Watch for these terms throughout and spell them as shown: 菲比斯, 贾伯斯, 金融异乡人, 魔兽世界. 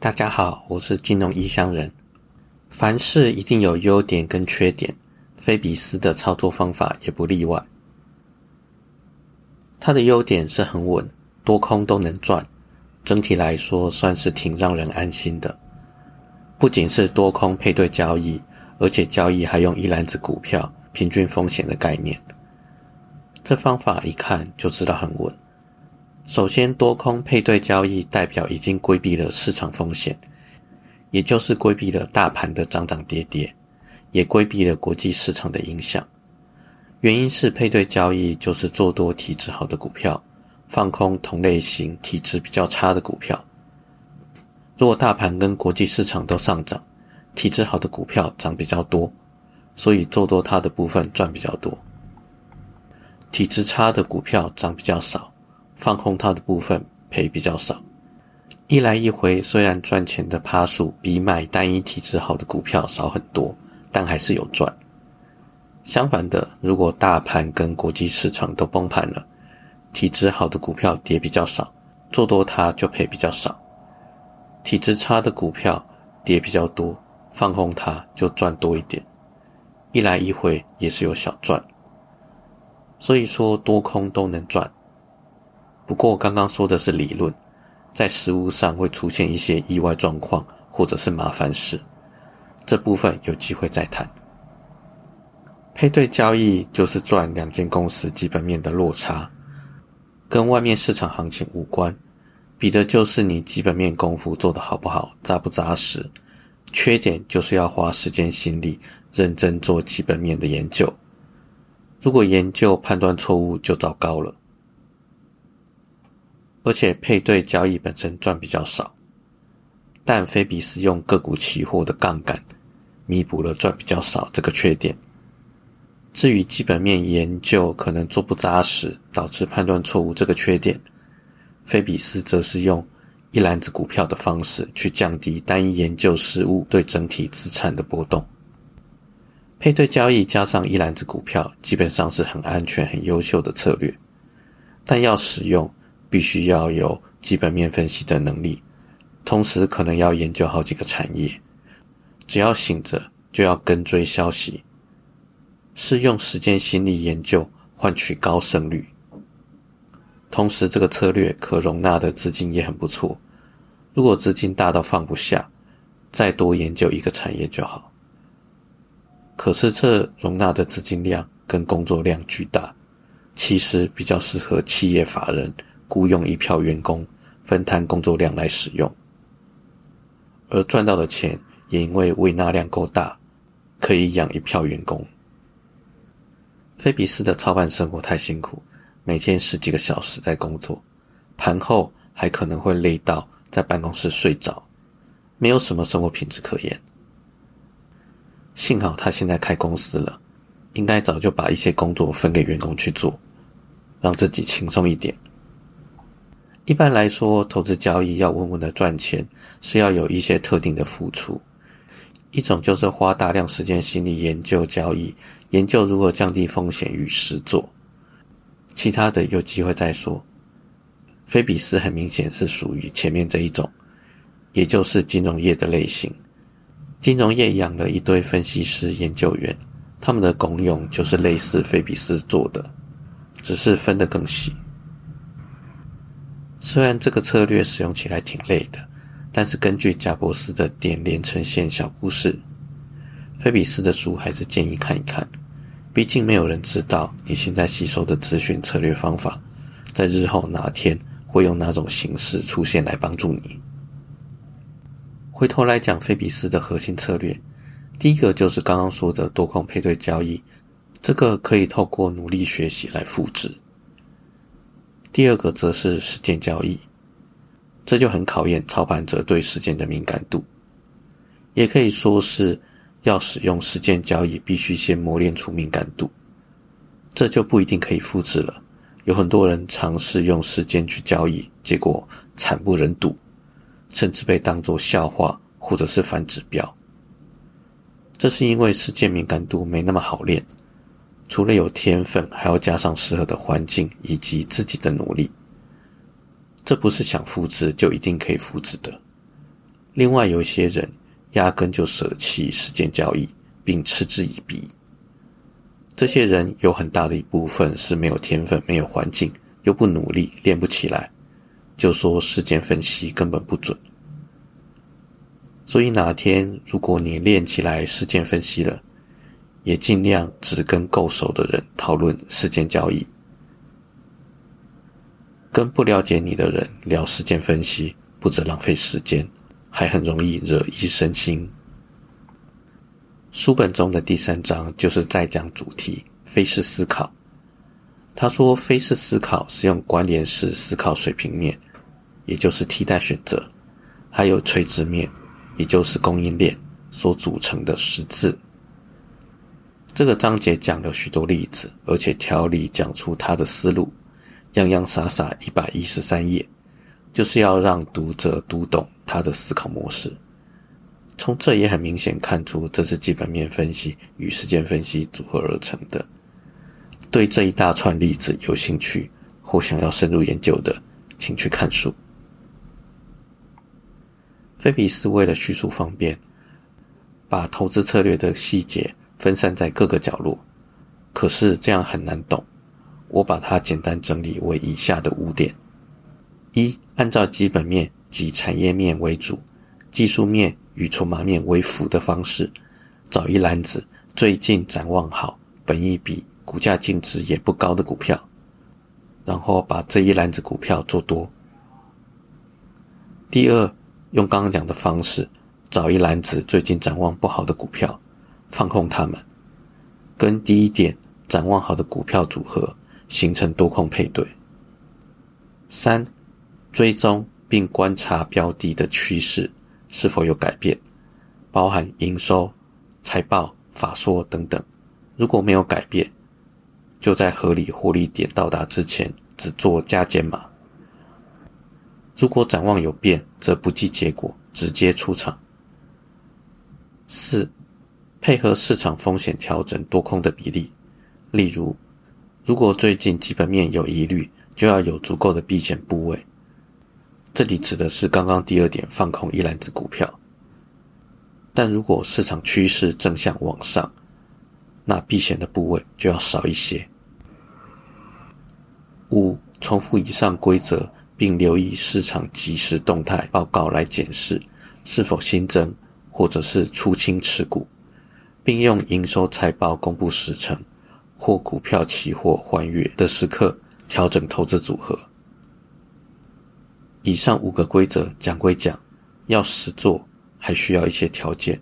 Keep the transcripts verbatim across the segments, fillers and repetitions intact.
大家好，我是金融异乡人。凡事一定有优点跟缺点，菲比斯的操作方法也不例外。它的优点是很稳，多空都能赚，整体来说算是挺让人安心的。不仅是多空配对交易，而且交易还用一篮子股票，平均风险的概念。这方法一看就知道很稳。首先，多空配对交易代表已经规避了市场风险，也就是规避了大盘的涨涨跌跌，也规避了国际市场的影响。原因是配对交易就是做多体质好的股票，放空同类型体质比较差的股票。如果大盘跟国际市场都上涨，体质好的股票涨比较多，所以做多它的部分赚比较多；体质差的股票涨比较少，放空它的部分赔比较少。一来一回，虽然赚钱的趴数比买单一体质好的股票少很多，但还是有赚。相反的，如果大盘跟国际市场都崩盘了，体质好的股票跌比较少，做多它就赔比较少；体质差的股票跌比较多，放空它就赚多一点。一来一回也是有小赚。所以说多空都能赚。不过刚刚说的是理论，在实务上会出现一些意外状况或者是麻烦事，这部分有机会再谈。配对交易就是赚两间公司基本面的落差，跟外面市场行情无关，比的就是你基本面功夫做得好不好，扎不扎实。缺点就是要花时间心力认真做基本面的研究，如果研究判断错误就糟糕了。而且配对交易本身赚比较少，但菲比斯用个股期货的杠杆弥补了赚比较少这个缺点。至于基本面研究可能做不扎实导致判断错误这个缺点，菲比斯则是用一篮子股票的方式去降低单一研究失误对整体资产的波动。配对交易加上一篮子股票基本上是很安全很优秀的策略，但要使用必须要有基本面分析的能力，同时可能要研究好几个产业。只要醒着就要跟追消息，是用时间心力研究换取高胜率。同时这个策略可容纳的资金也很不错，如果资金大到放不下，再多研究一个产业就好。可是这容纳的资金量跟工作量巨大，其实比较适合企业法人雇佣一票员工分摊工作量来使用，而赚到的钱也因为胃纳量够大，可以养一票员工。菲比斯的操盘生活太辛苦，每天十几个小时在工作，盘后还可能会累到在办公室睡着，没有什么生活品质可言。幸好他现在开公司了，应该早就把一些工作分给员工去做，让自己轻松一点。一般来说，投资交易要稳稳的赚钱是要有一些特定的付出。一种就是花大量时间心力研究交易，研究如何降低风险与实做，其他的有机会再说。菲比斯很明显是属于前面这一种，也就是金融业的类型。金融业养了一堆分析师研究员，他们的功用就是类似菲比斯做的，只是分得更细。虽然这个策略使用起来挺累的，但是根据贾伯斯的点连成线小故事，菲比斯的书还是建议看一看，毕竟没有人知道你现在吸收的资讯策略方法在日后哪天会用哪种形式出现来帮助你。回头来讲菲比斯的核心策略，第一个就是刚刚说的多空配对交易，这个可以透过努力学习来复制。第二个则是实践交易，这就很考验操盘者对实践的敏感度，也可以说是要使用实践交易必须先磨练出敏感度，这就不一定可以复制了。有很多人尝试用时间去交易，结果惨不忍睹，甚至被当作笑话或者是反指标。这是因为实践敏感度没那么好练，除了有天分，还要加上适合的环境以及自己的努力，这不是想复制就一定可以复制的。另外有一些人压根就舍弃时间交易，并嗤之以鼻。这些人有很大的一部分是没有天分，没有环境，又不努力，练不起来，就说时间分析根本不准。所以哪天如果你练起来时间分析了，也尽量只跟够熟的人讨论时间交易，跟不了解你的人聊时间分析，不止浪费时间，还很容易惹一身轻。书本中的第三章就是在讲主题非式思考。他说非式思考是用关联式思考水平面，也就是替代选择，还有垂直面，也就是供应链所组成的十字。这个章节讲了许多例子，而且条理讲出他的思路，洋洋洒洒一百一十三页，就是要让读者读懂他的思考模式。从这也很明显看出，这是基本面分析与时间分析组合而成的。对这一大串例子有兴趣或想要深入研究的，请去看书。菲比斯为了叙述方便，把投资策略的细节分散在各个角落，可是这样很难懂。我把它简单整理为以下的五点：一、按照基本面及产业面为主，技术面与筹码面为辅的方式，找一篮子最近展望好、本益比、股价净值也不高的股票，然后把这一篮子股票做多。第二，用刚刚讲的方式，找一篮子最近展望不好的股票，放空它们，跟第一点展望好的股票组合，形成多空配对。三、追踪并观察标的的趋势是否有改变，包含营收、财报、法说等等。如果没有改变，就在合理获利点到达之前只做加减码。如果展望有变，则不计结果，直接出场。四、配合市场风险调整多空的比例，例如如果最近基本面有疑虑，就要有足够的避险部位。这里指的是刚刚第二点放空一篮子股票，但如果市场趋势正向往上，那避险的部位就要少一些。五、重复以上规则，并留意市场即时动态报告来检视是否新增或者是出清持股，并用营收财报公布时程或股票期货换月的时刻调整投资组合。以上五个规则讲归讲，要实做还需要一些条件，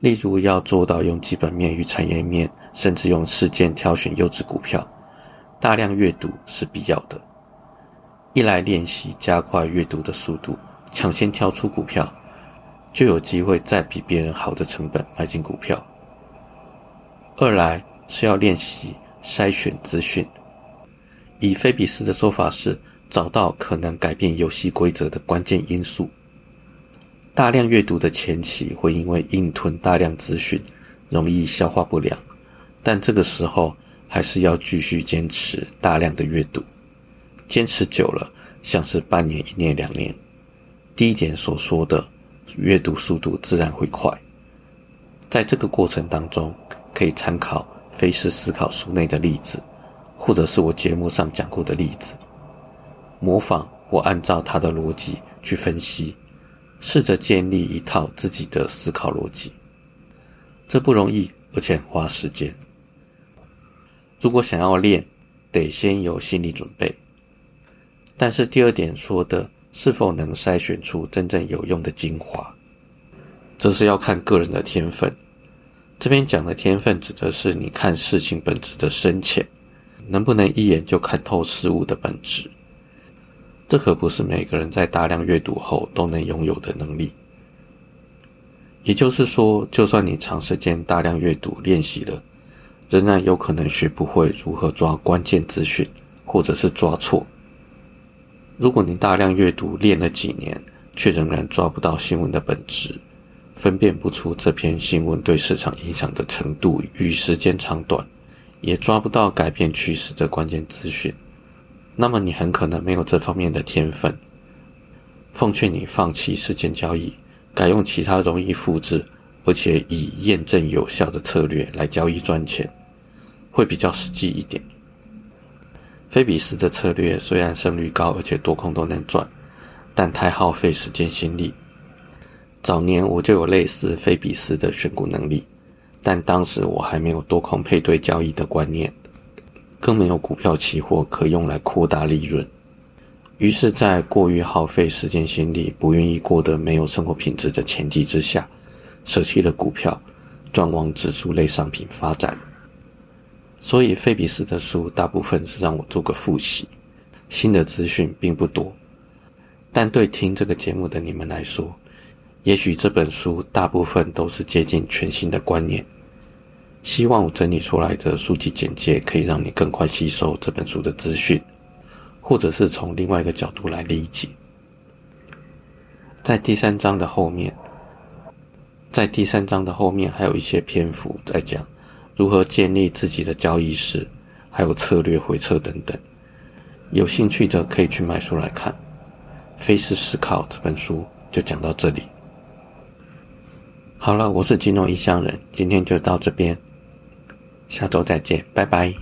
例如要做到用基本面与产业面，甚至用事件挑选优质股票，大量阅读是必要的。一来练习加快阅读的速度，抢先挑出股票，就有机会再比别人好的成本买进股票。二来是要练习筛选资讯，以菲比斯的说法是找到可能改变游戏规则的关键因素。大量阅读的前期会因为硬吞大量资讯容易消化不良，但这个时候还是要继续坚持大量的阅读，坚持久了，像是半年、一年、两年，第一点所说的阅读速度自然会快。在这个过程当中，可以参考非式思考书内的例子，或者是我节目上讲过的例子，模仿或按照他的逻辑去分析，试着建立一套自己的思考逻辑。这不容易，而且很花时间。如果想要练，得先有心理准备。但是第二点说的是否能筛选出真正有用的精华，这是要看个人的天分。这边讲的天分指的是你看事情本质的深浅，能不能一眼就看透事物的本质。这可不是每个人在大量阅读后都能拥有的能力。也就是说，就算你长时间大量阅读练习了，仍然有可能学不会如何抓关键资讯，或者是抓错。如果你大量阅读练了几年，却仍然抓不到新闻的本质，分辨不出这篇新闻对市场影响的程度与时间长短，也抓不到改变趋势的关键资讯，那么你很可能没有这方面的天分。奉劝你放弃时间交易，改用其他容易复制而且以验证有效的策略来交易赚钱，会比较实际一点。菲比斯的策略虽然胜率高而且多空都能赚，但太耗费时间心力。早年我就有类似菲比斯的选股能力，但当时我还没有多空配对交易的观念，更没有股票期货可用来扩大利润，于是在过于耗费时间心力，不愿意过得没有生活品质的前提之下，舍弃了股票，转往指数类商品发展。所以菲比斯的书大部分是让我做个复习，新的资讯并不多，但对听这个节目的你们来说，也许这本书大部分都是接近全新的观念。希望我整理出来的书籍简介可以让你更快吸收这本书的资讯，或者是从另外一个角度来理解。在第三章的后面在第三章的后面还有一些篇幅在讲如何建立自己的交易室，还有策略回撤等等，有兴趣的可以去买书来看。菲式思考这本书就讲到这里。好了，我是金融异乡人，今天就到这边，下周再见，拜拜。